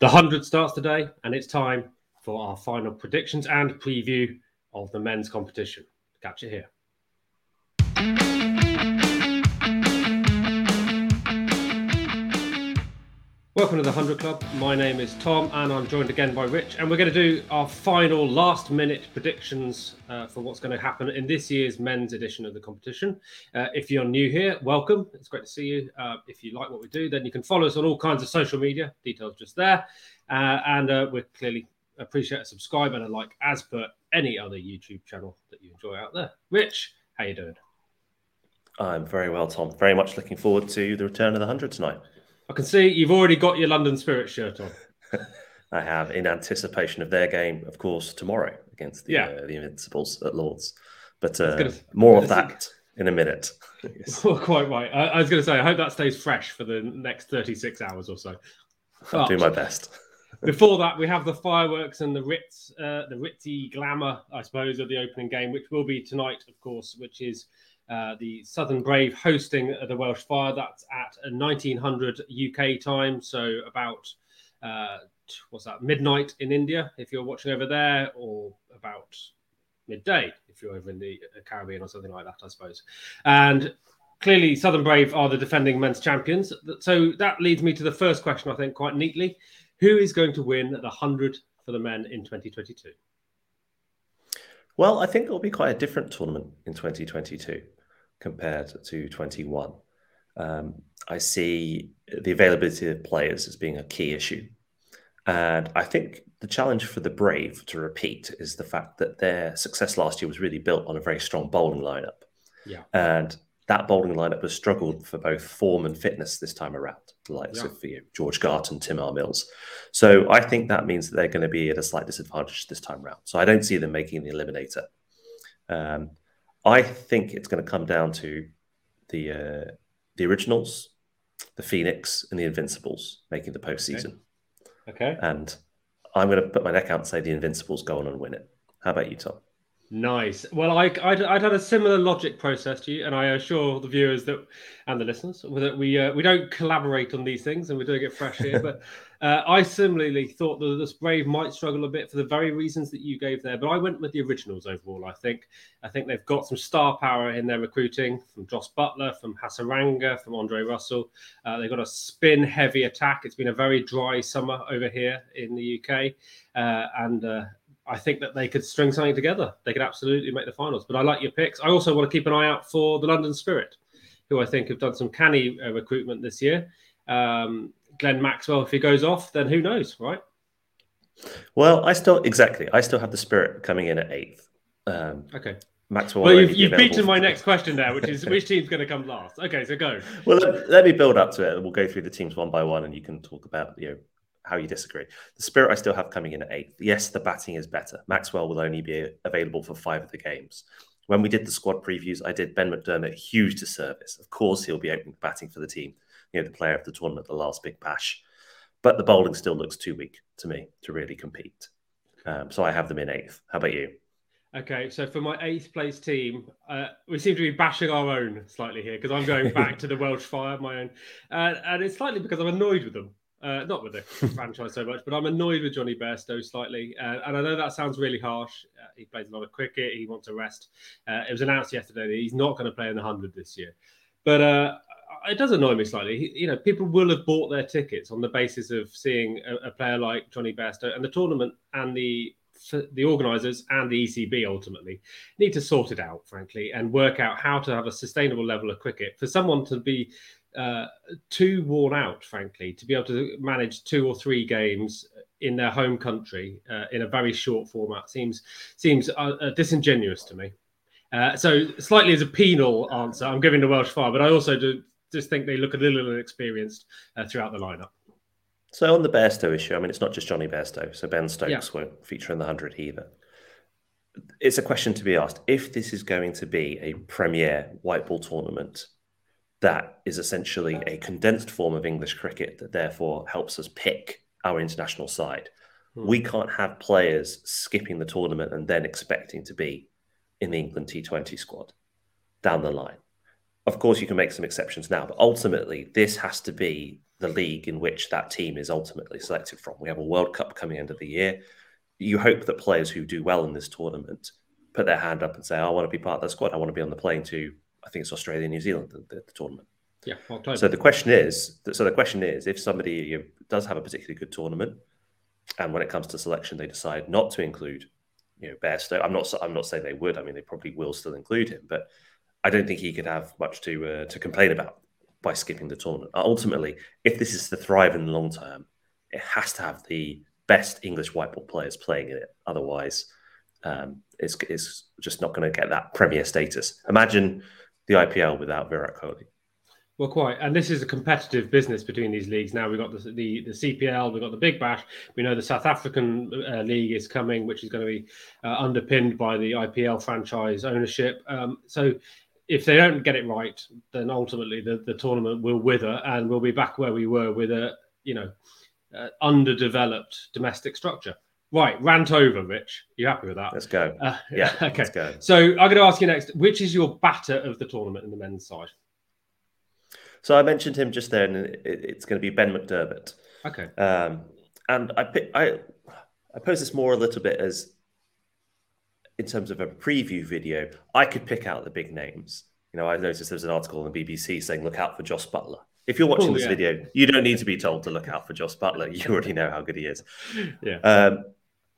The 100 starts today, and it's time for our final predictions and preview of the men's competition. Catch it here. Welcome to the 100 Club. My name is Tom, and I'm joined again by Rich, and we're going to do our final last-minute predictions for what's going to happen in this year's men's edition of the competition. If you're new here, welcome. It's great to see you. If you like what we do, then you can follow us on all kinds of social media. Details just there. And we clearly appreciate a subscribe and a like, as per any other YouTube channel that you enjoy out there. Rich, how you doing? I'm very well, Tom. Very much looking forward to the return of the 100 tonight. I can see you've already got your London Spirit shirt on. I have, in anticipation of their game, of course, tomorrow against the Invincibles at Lords. But in a minute. Yes. Well, quite right. I was going to say, I hope that stays fresh for the next 36 hours or so. I'll do my best. Before that, we have the fireworks and the Ritz, the ritzy glamour, I suppose, of the opening game, which will be tonight, of course, which is the Southern Brave hosting the Welsh Fire. That's at 1900 UK time, so about midnight in India if you're watching over there, or about midday if you're over in the Caribbean or something like that, I suppose. And clearly Southern Brave are the defending men's champions, so that leads me to the first question, I think, quite neatly. Who is going to win the 100 for the men in 2022? Well, I think it'll be quite a different tournament in 2022 compared to 21. I see the availability of players as being a key issue. And I think the challenge for the Brave to repeat is the fact that their success last year was really built on a very strong bowling lineup. Yeah. And that bowling lineup has struggled for both form and fitness this time around, the likes of George Garton, Tim R. Mills. So I think that means that they're going to be at a slight disadvantage this time around. So I don't see them making the eliminator. I think it's going to come down to the Originals, the Phoenix, and the Invincibles making the postseason. Okay. And I'm going to put my neck out and say the Invincibles go on and win it. How about you, Tom? Nice. Well, I'd had a similar logic process to you, and I assure the viewers that and the listeners that we don't collaborate on these things, and we're doing it fresh here. But I similarly thought that this Brave might struggle a bit for the very reasons that you gave there. But I went with the Originals overall. I think they've got some star power in their recruiting from Joss Butler, from Hasaranga, from Andre Russell. They've got a spin-heavy attack. It's been a very dry summer over here in the UK, and I think that they could string something together. They could absolutely make the finals. But I like your picks. I also want to keep an eye out for the London Spirit, who I think have done some canny recruitment this year. Glenn Maxwell, if he goes off, then who knows, right? Well, I still have the Spirit coming in at 8th. Okay. Maxwell. Well, you've beaten my next question there, which is which team's going to come last? Okay, so go. Well, let me build up to it. We'll go through the teams one by one, and you can talk about how you disagree. The Spirit I still have coming in at 8th. Yes, the batting is better. Maxwell will only be available for 5 of the games. When we did the squad previews, I did Ben McDermott huge disservice. Of course, he'll be opening batting for the team. The player of the tournament, the last big bash. But the bowling still looks too weak to me to really compete. So I have them in 8th. How about you? Okay, so for my 8th place team, we seem to be bashing our own slightly here, because I'm going back to the Welsh Fire, my own. And it's slightly because I'm annoyed with them. Not with the franchise so much, but I'm annoyed with Johnny Bairstow slightly. And I know that sounds really harsh. He plays a lot of cricket. He wants a rest. It was announced yesterday that he's not going to play in the 100 this year. But it does annoy me slightly. People will have bought their tickets on the basis of seeing a player like Johnny Bairstow, and the tournament and the organisers and the ECB ultimately need to sort it out, frankly, and work out how to have a sustainable level of cricket for someone to be too worn out, frankly, to be able to manage 2 or 3 games in their home country in a very short format seems disingenuous to me. So slightly as a penal answer, I'm giving the Welsh Fire, but I also just think they look a little inexperienced throughout the lineup. So on the Bairstow issue, it's not just Johnny Bairstow, so Ben Stokes won't feature in the 100 either. It's a question to be asked. If this is going to be a premier white ball tournament, that is essentially a condensed form of English cricket that therefore helps us pick our international side. We can't have players skipping the tournament and then expecting to be in the England T20 squad down the line. Of course, you can make some exceptions now, but ultimately this has to be the league in which that team is ultimately selected from. We have a World Cup coming end of the year. You hope that players who do well in this tournament put their hand up and say, I want to be part of that squad. I want to be on the plane to, I think it's Australia and New Zealand, the tournament. Yeah. October. So the question is, if somebody does have a particularly good tournament, and when it comes to selection, they decide not to include, Bairstow. I'm not saying they would. I mean, they probably will still include him, but I don't think he could have much to complain about by skipping the tournament. Ultimately, if this is to thrive in the long term, it has to have the best English white ball players playing in it. Otherwise, it's just not going to get that premier status. Imagine the IPL without Virat Kohli. Well, quite. And this is a competitive business between these leagues now. We've got the CPL, we've got the Big Bash. We know the South African league is coming, which is going to be underpinned by the IPL franchise ownership. So if they don't get it right, then ultimately the tournament will wither and we'll be back where we were with an underdeveloped domestic structure. Right, rant over, Rich. You happy with that? Let's go. Yeah, okay. Let's go. So I'm going to ask you next, which is your batter of the tournament in the men's side? So I mentioned him just there, and it's going to be Ben McDermott. Okay. And I pose this more a little bit as in terms of a preview video, I could pick out the big names. I noticed there's an article on the BBC saying, look out for Joss Butler. If you're watching this video, you don't need to be told to look out for Joss Butler. You already know how good he is. Yeah.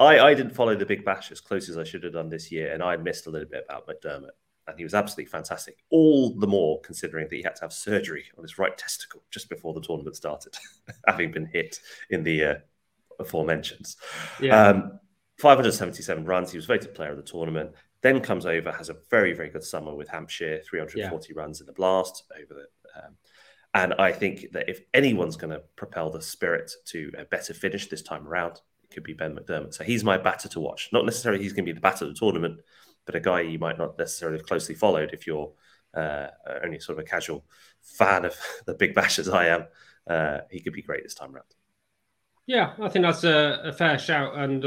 I didn't follow the Big Bash as close as I should have done this year, and I missed a little bit about McDermott. And he was absolutely fantastic. All the more considering that he had to have surgery on his right testicle just before the tournament started, having been hit in the aforementioned. Yeah. 577 runs. He was voted player of the tournament. Then comes over, has a very, very good summer with Hampshire, 340 runs in the blast over the. And I think that if anyone's going to propel the Spirit to a better finish this time around, it could be Ben McDermott. So he's my batter to watch. Not necessarily he's going to be the batter of the tournament, but a guy you might not necessarily have closely followed if you're only sort of a casual fan of the Big Bash as I am. He could be great this time around. Yeah, I think that's a fair shout. And,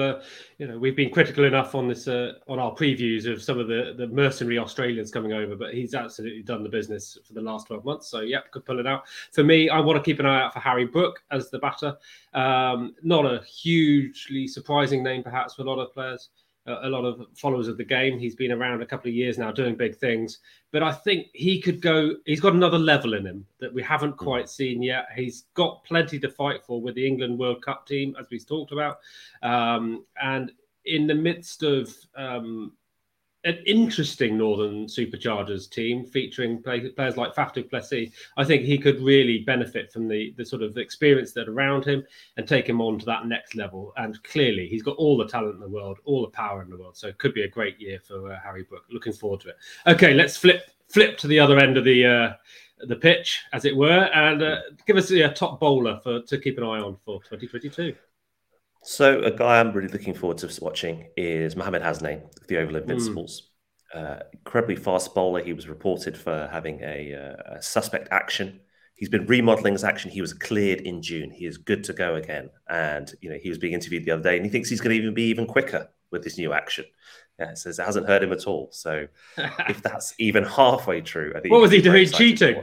we've been critical enough on this, on our previews of some of the mercenary Australians coming over, but he's absolutely done the business for the last 12 months. So, yeah, could pull it out. For me, I want to keep an eye out for Harry Brook as the batter. Not a hugely surprising name, perhaps, for a lot of players. A lot of followers of the game. He's been around a couple of years now doing big things, but I think he could go, he's got another level in him that we haven't quite seen yet. He's got plenty to fight for with the England World Cup team, as we've talked about. And in the midst of an interesting Northern Superchargers team featuring players like Faf du Plessis, I think he could really benefit from the sort of experience that around him and take him on to that next level. And clearly he's got all the talent in the world, all the power in the world. So it could be a great year for Harry Brook. Looking forward to it. Okay, let's flip to the other end of the pitch, as it were, and give us a top bowler to keep an eye on for 2022. So a guy I'm really looking forward to watching is Mohammed Hasnain of the Oval Invincibles. Incredibly fast bowler. He was reported for having a suspect action. He's been remodelling his action. He was cleared in June. He is good to go again. And, he was being interviewed the other day and he thinks he's going to even be even quicker with his new action. Yeah, it says it hasn't hurt him at all. So if that's even halfway true, I think... What was he doing? Cheating?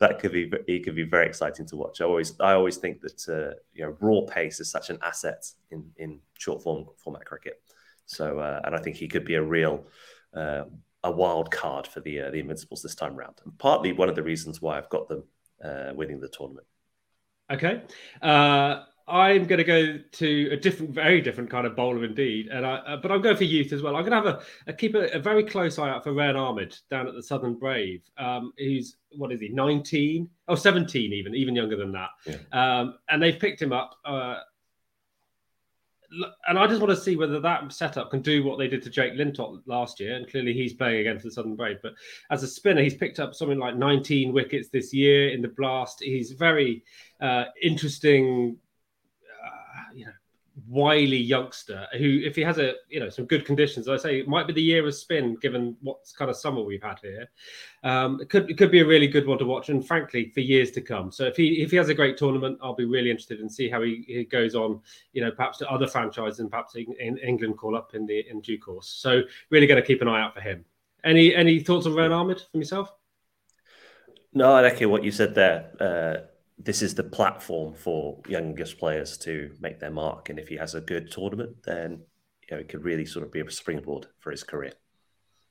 That could be. It could be very exciting to watch. I always think that raw pace is such an asset in short format cricket. So, and I think he could be a real a wild card for the Invincibles this time round. And partly one of the reasons why I've got them winning the tournament. Okay. I'm going to go to a different, very different kind of bowler indeed, and but I'm going for youth as well. I'm going to have keep a very close eye out for Rehan Ahmed down at the Southern Brave. Who's 17 even younger than that. Yeah. And they've picked him up. And I just want to see whether that setup can do what they did to Jake Lintott last year. And clearly he's playing against the Southern Brave. But as a spinner, he's picked up something like 19 wickets this year in the blast. He's very interesting... wily youngster who, if he has some good conditions, I say it might be the year of spin, given what kind of summer we've had here. It could be a really good one to watch, and frankly, for years to come. So if he has a great tournament, I'll be really interested and see how he goes on. Perhaps to other franchises and perhaps in England call up in due course. So really going to keep an eye out for him. Any thoughts on Rehan Ahmed from yourself? No, I echo what you said there. This is the platform for youngest players to make their mark. And if he has a good tournament, then it could really sort of be a springboard for his career.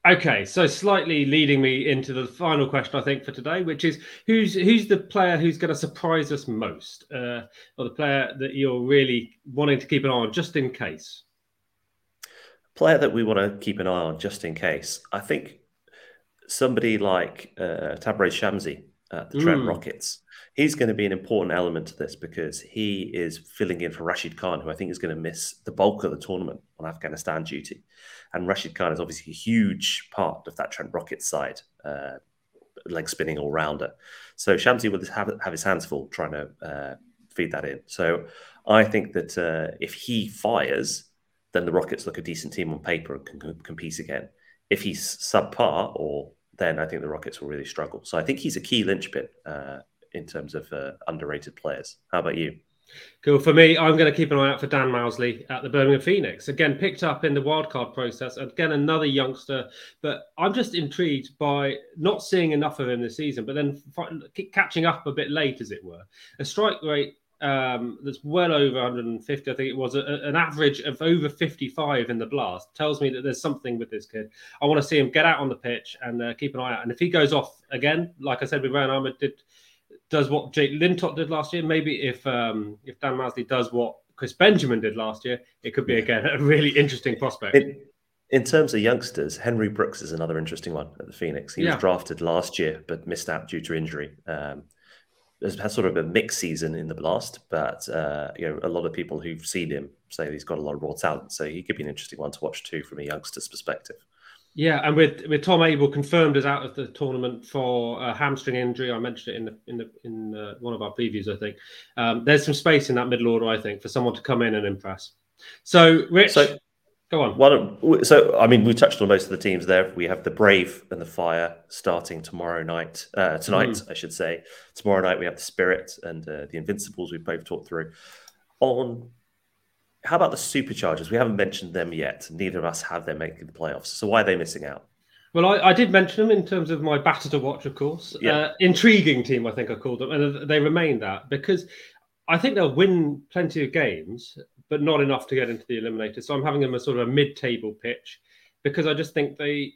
Okay, so slightly leading me into the final question, I think, for today, which is who's the player who's going to surprise us most, or the player that you're really wanting to keep an eye on just in case? Player that we want to keep an eye on just in case. I think somebody like Tabraiz Shamsi at the Trent Rockets, he's going to be an important element to this because he is filling in for Rashid Khan, who I think is going to miss the bulk of the tournament on Afghanistan duty. And Rashid Khan is obviously a huge part of that Trent Rockets side, leg spinning all-rounder. So Shamsi will have his hands full trying to feed that in. So I think that if he fires, then the Rockets look a decent team on paper and can compete again. If he's subpar, then I think the Rockets will really struggle. So I think he's a key linchpin in terms of underrated players. How about you? Cool. For me, I'm going to keep an eye out for Dan Mousley at the Birmingham Phoenix. Again, picked up in the wildcard process. Again, another youngster. But I'm just intrigued by not seeing enough of him this season, but then catching up a bit late, as it were. A strike rate that's well over 150. I think it was an average of over 55 in the blast. Tells me that there's something with this kid. I want to see him get out on the pitch and keep an eye out. And if he goes off again, like I said, with Rehan Ahmed does what Jake Lintott did last year, maybe if Dan Mousley does what Chris Benjamin did last year, it could be, again, a really interesting prospect. In terms of youngsters, Henry Brooks is another interesting one at the Phoenix. He was drafted last year, but missed out due to injury. Has sort of a mixed season in the blast, but a lot of people who've seen him say he's got a lot of raw talent, so he could be an interesting one to watch too from a youngster's perspective. Yeah, and with Tom Abel confirmed as out of the tournament for a hamstring injury, I mentioned it in one of our previews. I think there's some space in that middle order, I think, for someone to come in and impress. So, Rich, go on. We touched on most of the teams there. We have the Brave and the Fire starting tonight. Tomorrow night we have the Spirit and the Invincibles we've both talked through. How about the Superchargers? We haven't mentioned them yet. Neither of us have them making the playoffs. So why are they missing out? Well, I did mention them in terms of my batter to watch, of course. Yeah. Intriguing team, I think I called them. And they remain that because I think they'll win plenty of games, but not enough to get into the eliminator. So I'm having them as sort of a mid-table pitch because I just think they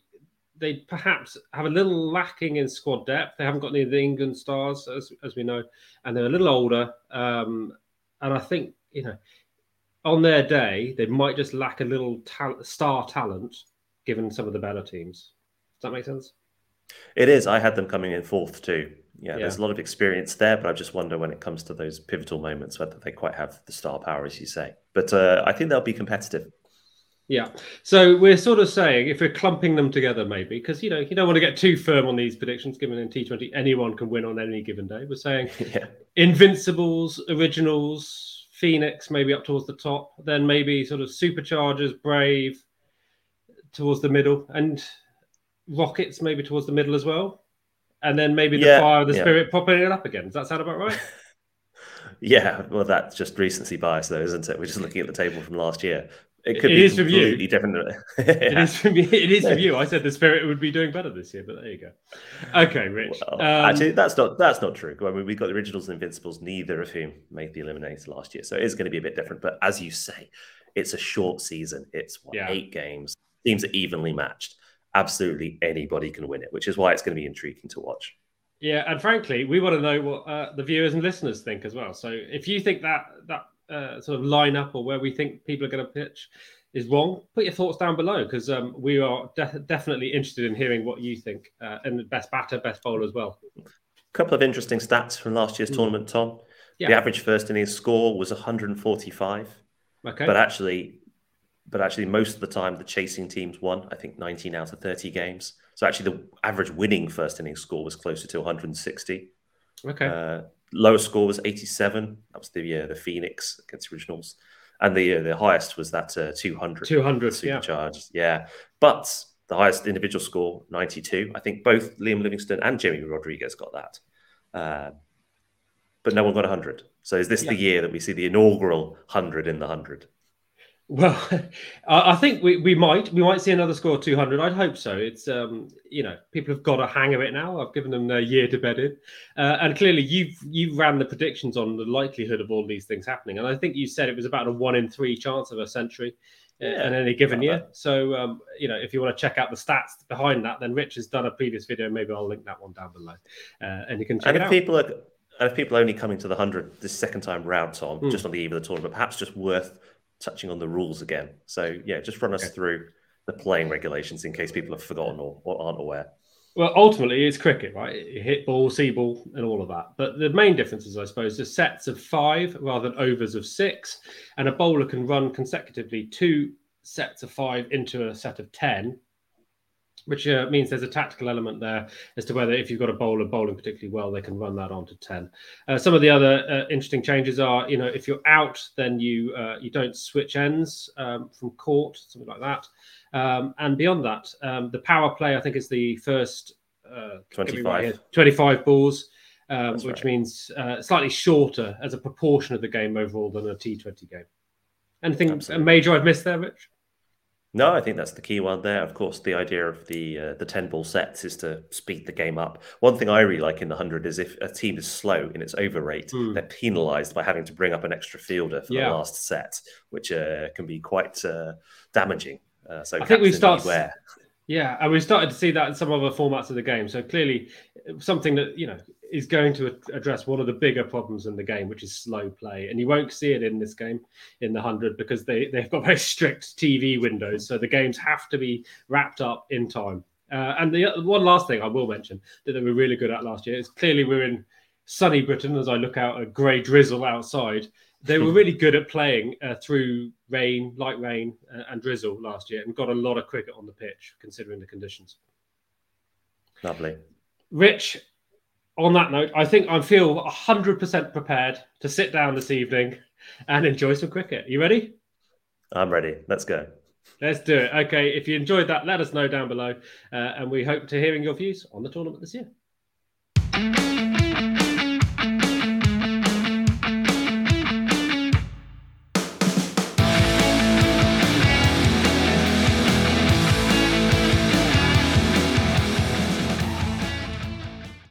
perhaps have a little lacking in squad depth. They haven't got any of the England stars, as we know, and they're a little older. And I think, on their day, they might just lack a little star talent given some of the better teams. Does that make sense? It is. I had them coming in fourth too. Yeah, there's a lot of experience there, but I just wonder when it comes to those pivotal moments whether they quite have the star power, as you say. But I think they'll be competitive. Yeah. So we're sort of saying if we're clumping them together, maybe, because, you don't want to get too firm on these predictions, given in T20 anyone can win on any given day. We're saying Invincibles, Originals, Phoenix, maybe up towards the top, then maybe sort of Superchargers, Brave towards the middle, and Rockets maybe towards the middle as well. And then maybe the Fire of the Spirit popping it up again. Does that sound about right? Yeah, well, that's just recency bias, though, isn't it? We're just looking at the table from last year. It could be completely different. It is from you. I said the Spirit would be doing better this year, but there you go. Okay, Rich. Well, actually, that's not true. I mean, we've got the Originals and Invincibles, neither of whom made the eliminator last year. So it is going to be a bit different. But as you say, it's a short season. It's 8 games. Teams are evenly matched. Absolutely anybody can win it, which is why it's going to be intriguing to watch. Yeah, and frankly, we want to know what the viewers and listeners think as well. So if you think that sort of lineup or where we think people are going to pitch is wrong, put your thoughts down below because we are definitely interested in hearing what you think and the best batter, best bowler as well. A couple of interesting stats from last year's tournament, Tom. Yeah. The average first innings score was 145. Okay, But actually, most of the time, the chasing teams won, I think, 19 out of 30 games. So actually, the average winning first innings score was closer to 160. Okay. Lowest score was 87. That was the Phoenix against Originals. And the highest was that 200. 200, Supercharged, yeah. But the highest individual score, 92. I think both Liam Livingston and Jimmy Rodriguez got that. But no one got 100. So is this the year that we see the inaugural 100 in the 100? Well, I think we might see another score of 200. I'd hope so. It's people have got a hang of it now. I've given them their year to bet in, and clearly you ran the predictions on the likelihood of all these things happening, and I think you said it was about a 1 in 3 chance of a century in any given year. That. So if you want to check out the stats behind that, then Rich has done a previous video. Maybe I'll link that one down below, and you can check it out. And if people are only coming to the 100 this second time round, Tom, just on the eve of the tournament, perhaps just worth touching on the rules again. So, just run us through the playing regulations in case people have forgotten or aren't aware. Well, ultimately, it's cricket, right? Hit ball, see ball, and all of that. But the main differences, I suppose, are sets of 5 rather than overs of 6. And a bowler can run consecutively 2 sets of 5 into a set of 10, which means there's a tactical element there as to whether if you've got a bowler bowling particularly well, they can run that on to 10. Some of the other interesting changes are, if you're out, then you don't switch ends from court, something like that. And beyond that, the power play, I think, is the first 25 balls, which means slightly shorter as a proportion of the game overall than a T20 game. Anything Absolutely. Major I've missed there, Rich? No, I think that's the key one there. Of course, the idea of the 10-ball sets is to speed the game up. One thing I really like in the 100 is if a team is slow in its over rate, they're penalised by having to bring up an extra fielder for the last set, which can be quite damaging. So I think we start beware. Yeah, and we started to see that in some other formats of the game. So clearly, something that is going to address one of the bigger problems in the game, which is slow play. And you won't see it in this game in the 100 because they've got very strict TV windows, so the games have to be wrapped up in time. And the one last thing I will mention that they were really good at last year is clearly we're in sunny Britain. As I look out, a grey drizzle outside. They were really good at playing through rain, light rain and drizzle last year and got a lot of cricket on the pitch, considering the conditions. Lovely. Rich, on that note, I think I feel 100% prepared to sit down this evening and enjoy some cricket. You ready? I'm ready. Let's go. Let's do it. Okay, if you enjoyed that, let us know down below. And we hope to hearing your views on the tournament this year.